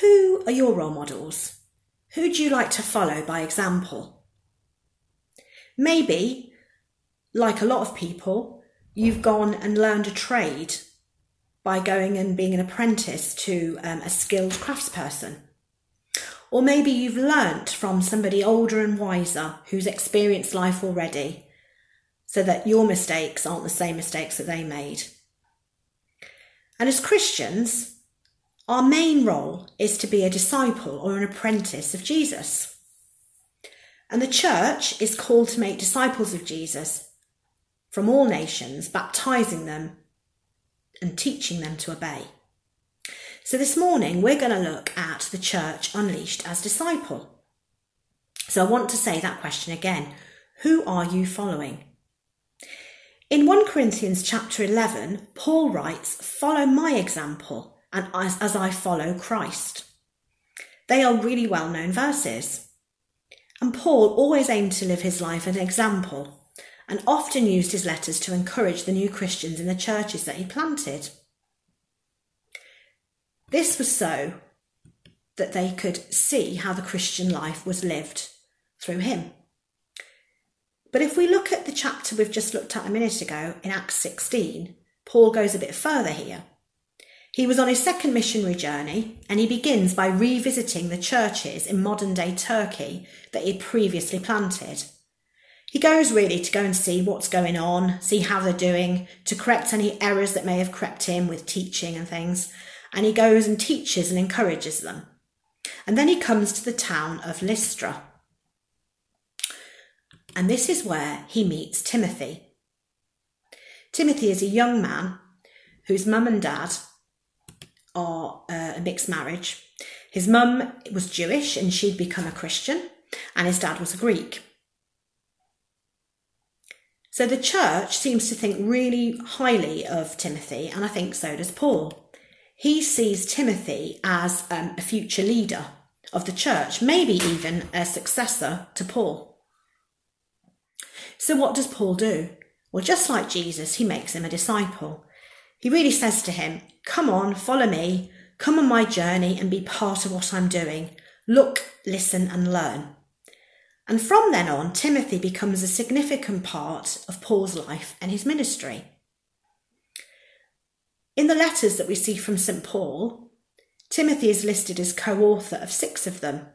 Who are your role models? Who do you like to follow by example? Maybe, like a lot of people, you've gone and learned a trade by going and being an apprentice to a skilled craftsperson. Or maybe you've learnt from somebody older and wiser who's experienced life already, so that your mistakes aren't the same mistakes that they made. And as Christians, our main role is to be a disciple or an apprentice of Jesus. And the church is called to make disciples of Jesus from all nations, baptising them and teaching them to obey. So this morning, we're going to look at the church unleashed as disciple. So I want to say that question again. Who are you following? In 1 Corinthians chapter 11, Paul writes, "Follow my example and as I follow Christ." They are really well-known verses. And Paul always aimed to live his life as an example and often used his letters to encourage the new Christians in the churches that he planted. This was so that they could see how the Christian life was lived through him. But if we look at the chapter we've just looked at a minute ago in Acts 16, Paul goes a bit further here. He was on his second missionary journey, and he begins by revisiting the churches in modern-day Turkey that he previously planted. He goes really to go and see what's going on, see how they're doing, to correct any errors that may have crept in with teaching and things, and he goes and teaches and encourages them. And then he comes to the town of Lystra. And this is where he meets Timothy. Timothy is a young man whose mum and dad are a mixed marriage. His mum was Jewish and she'd become a Christian, and his dad was a Greek. So the church seems to think really highly of Timothy, and I think so does Paul. He sees Timothy as a future leader of the church, maybe even a successor to Paul. So what does Paul do? Well, just like Jesus, he makes him a disciple. He really says to him, "Come on, follow me. Come on my journey and be part of what I'm doing. Look, listen and learn." And from then on, Timothy becomes a significant part of Paul's life and his ministry. In the letters that we see from St. Paul, Timothy is listed as co-author of 6 of them.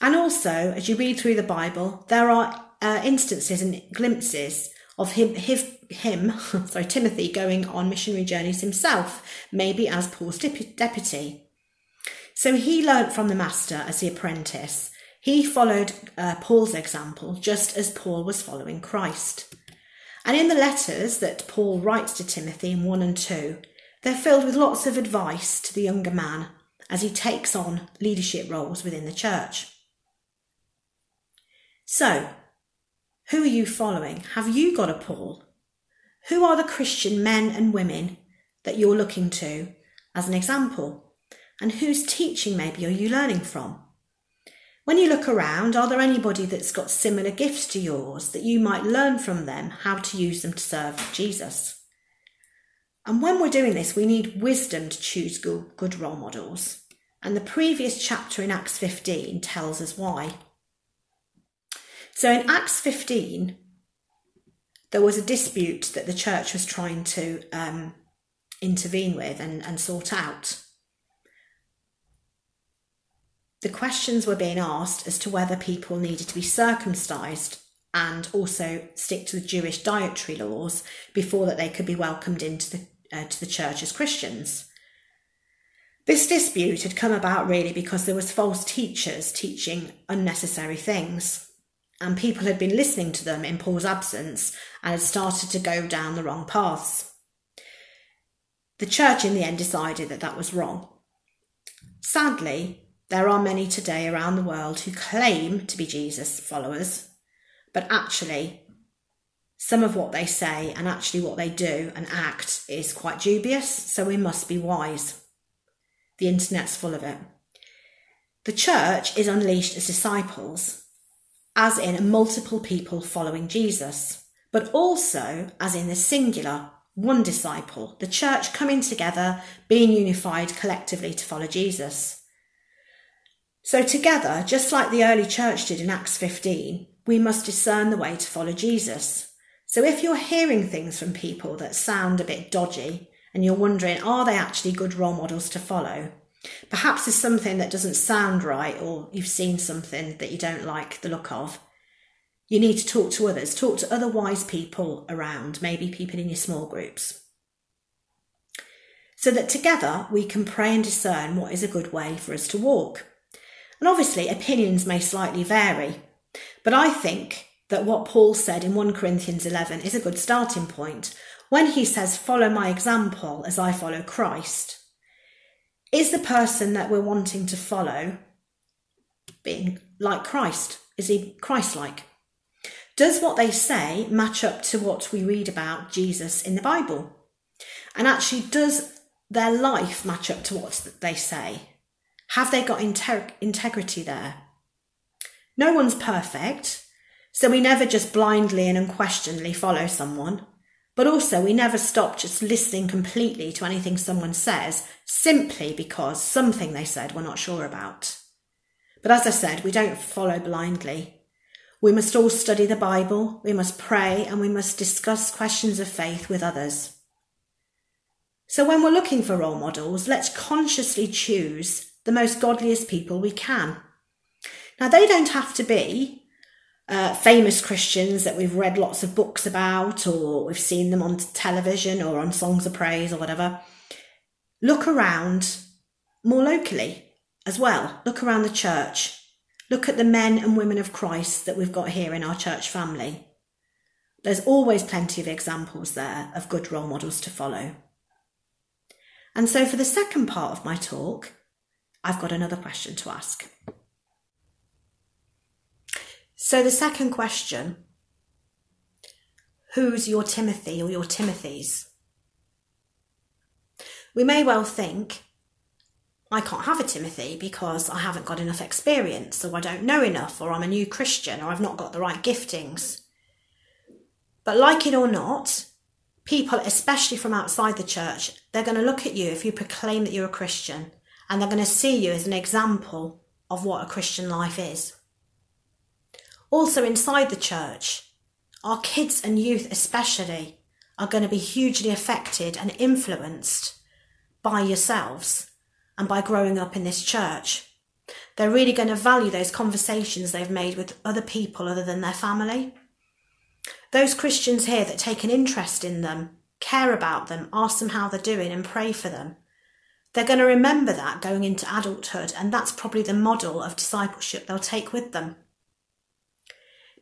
And also, as you read through the Bible, there are instances and glimpses of Timothy going on missionary journeys himself, maybe as Paul's deputy. So he learnt from the master as the apprentice. He followed Paul's example, just as Paul was following Christ. And in the letters that Paul writes to Timothy in 1 and 2, they're filled with lots of advice to the younger man as he takes on leadership roles within the church. So, who are you following? Have you got a Paul? Who are the Christian men and women that you're looking to as an example? And whose teaching maybe are you learning from? When you look around, are there anybody that's got similar gifts to yours that you might learn from them how to use them to serve Jesus? And when we're doing this, we need wisdom to choose good role models. And the previous chapter in Acts 15 tells us why. So in Acts 15, there was a dispute that the church was trying to intervene with and sort out. The questions were being asked as to whether people needed to be circumcised and also stick to the Jewish dietary laws before that they could be welcomed into to the church as Christians. This dispute had come about really because there was false teachers teaching unnecessary things. And people had been listening to them in Paul's absence and had started to go down the wrong paths. The church in the end decided that that was wrong. Sadly, there are many today around the world who claim to be Jesus followers, but actually some of what they say and actually what they do and act is quite dubious, so we must be wise. The internet's full of it. The church is unleashed as disciples, as in multiple people following Jesus, but also as in the singular, one disciple, the church coming together, being unified collectively to follow Jesus. So together, just like the early church did in Acts 15, we must discern the way to follow Jesus. So if you're hearing things from people that sound a bit dodgy and you're wondering, are they actually good role models to follow? Perhaps there's something that doesn't sound right, or you've seen something that you don't like the look of. You need to talk to others. Talk to other wise people around, maybe people in your small groups, so that together we can pray and discern what is a good way for us to walk. And obviously, opinions may slightly vary, but I think that what Paul said in 1 Corinthians 11 is a good starting point when he says, "Follow my example as I follow Christ." Is the person that we're wanting to follow being like Christ? Is he Christ-like? Does what they say match up to what we read about Jesus in the Bible? And actually, does their life match up to what they say? Have they got integrity there? No one's perfect, so we never just blindly and unquestioningly follow someone. But also, we never stop just listening completely to anything someone says simply because something they said we're not sure about. But as I said, we don't follow blindly. We must all study the Bible, we must pray, and we must discuss questions of faith with others. So when we're looking for role models, let's consciously choose the most godliest people we can. Now, they don't have to be famous Christians that we've read lots of books about, or we've seen them on television or on Songs of Praise or whatever. Look around more locally as well. Look around the church. Look at the men and women of Christ that we've got here in our church family. There's always plenty of examples there of good role models to follow. And so for the second part of my talk, I've got another question to ask. So the second question, who's your Timothy or your Timothys? We may well think, I can't have a Timothy because I haven't got enough experience, or I don't know enough, or I'm a new Christian, or I've not got the right giftings. But like it or not, people, especially from outside the church, they're going to look at you if you proclaim that you're a Christian, and they're going to see you as an example of what a Christian life is. Also inside the church, our kids and youth especially are going to be hugely affected and influenced by yourselves and by growing up in this church. They're really going to value those conversations they've made with other people other than their family. Those Christians here that take an interest in them, care about them, ask them how they're doing and pray for them, they're going to remember that going into adulthood, and that's probably the model of discipleship they'll take with them.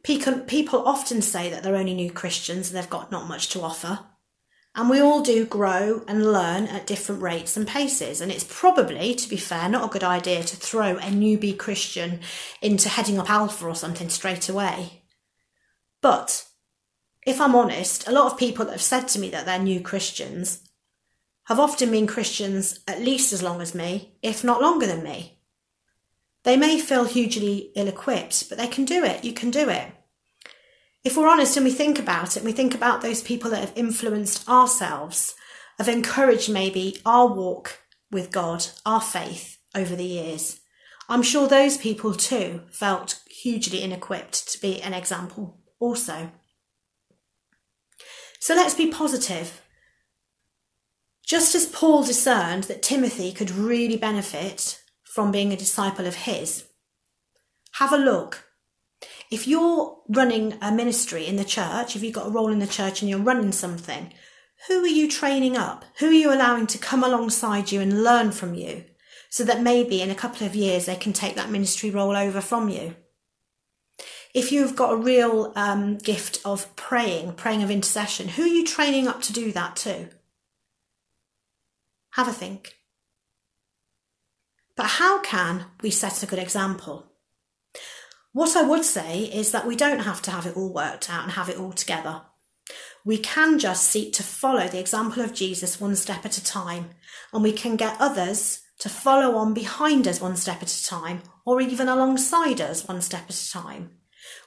People often say that they're only new Christians and they've got not much to offer. And we all do grow and learn at different rates and paces. And it's probably, to be fair, not a good idea to throw a newbie Christian into heading up Alpha or something straight away. But if I'm honest, a lot of people that have said to me that they're new Christians have often been Christians at least as long as me, if not longer than me. They may feel hugely ill-equipped, but they can do it. You can do it. If we're honest and we think about it, we think about those people that have influenced ourselves, have encouraged maybe our walk with God, our faith over the years. I'm sure those people too felt hugely ill-equipped to be an example also. So let's be positive. Just as Paul discerned that Timothy could really benefit from being a disciple of his, have a look. If you're running a ministry in the church, if you've got a role in the church and you're running something, who are you training up? Who are you allowing to come alongside you and learn from you, so that maybe in a couple of years they can take that ministry role over from you? If you've got a real gift of praying of intercession, who are you training up to do that too? Have a think. But how can we set a good example? What I would say is that we don't have to have it all worked out and have it all together. We can just seek to follow the example of Jesus one step at a time, and we can get others to follow on behind us one step at a time, or even alongside us one step at a time.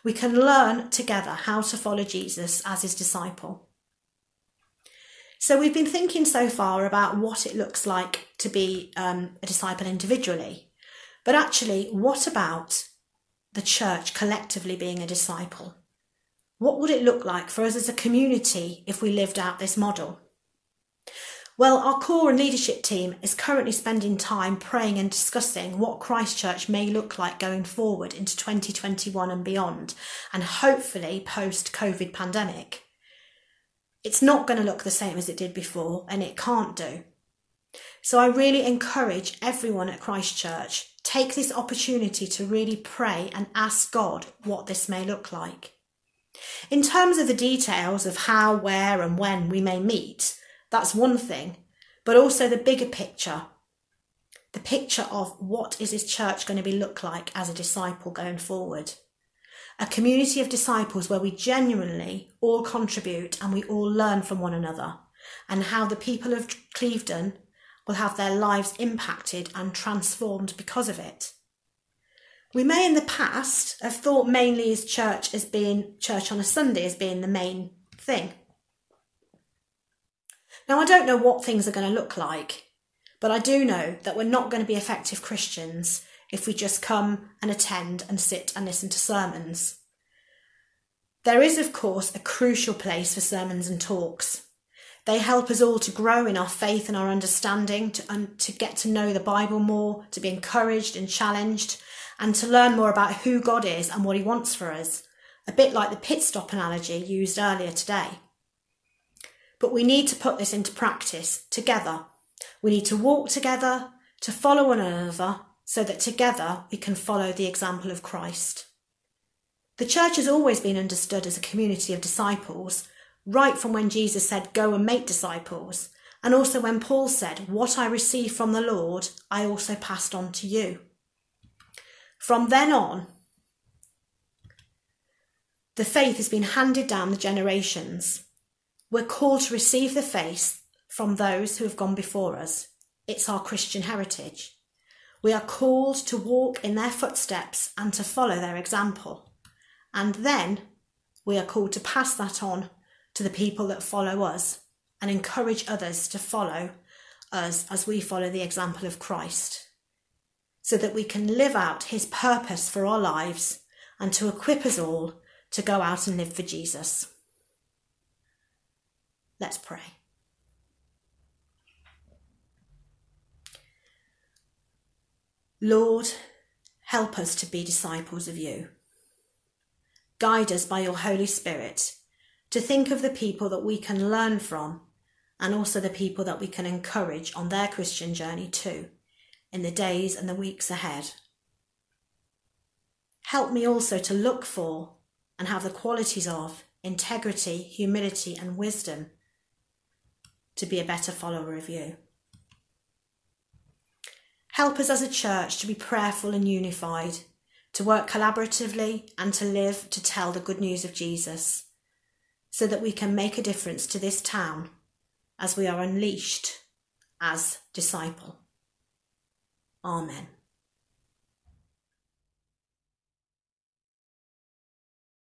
We can learn together how to follow Jesus as his disciple. So we've been thinking so far about what it looks like to be a disciple individually. But actually, what about the church collectively being a disciple? What would it look like for us as a community if we lived out this model? Well, our core and leadership team is currently spending time praying and discussing what Christchurch may look like going forward into 2021 and beyond, and hopefully post-COVID pandemic. It's not going to look the same as it did before, and it can't do. So I really encourage everyone at Christchurch, take this opportunity to really pray and ask God what this may look like. In terms of the details of how, where and when we may meet, that's one thing, but also the bigger picture. The picture of what is this church going to be look like as a disciple going forward. A community of disciples where we genuinely all contribute and we all learn from one another, and how the people of Clevedon will have their lives impacted and transformed because of it. We may in the past have thought mainly as church as being church on a Sunday as being the main thing. Now, I don't know what things are going to look like, but I do know that we're not going to be effective Christians if we just come and attend and sit and listen to sermons. There is, of course, a crucial place for sermons and talks. They help us all to grow in our faith and our understanding, to get to know the Bible more, to be encouraged and challenged, and to learn more about who God is and what he wants for us, a bit like the pit stop analogy used earlier today. But we need to put this into practice together. We need to walk together, to follow one another, so that together we can follow the example of Christ. The church has always been understood as a community of disciples, right from when Jesus said, "Go and make disciples," and also when Paul said, "What I received from the Lord, I also passed on to you." From then on, the faith has been handed down the generations. We're called to receive the faith from those who have gone before us. It's our Christian heritage. We are called to walk in their footsteps and to follow their example. And then we are called to pass that on to the people that follow us and encourage others to follow us as we follow the example of Christ, so that we can live out his purpose for our lives and to equip us all to go out and live for Jesus. Let's pray. Lord, help us to be disciples of you. Guide us by your Holy Spirit to think of the people that we can learn from, and also the people that we can encourage on their Christian journey too, in the days and the weeks ahead. Help me also to look for and have the qualities of integrity, humility and wisdom to be a better follower of you. Help us as a church to be prayerful and unified, to work collaboratively and to live to tell the good news of Jesus, so that we can make a difference to this town as we are unleashed as disciples. Amen.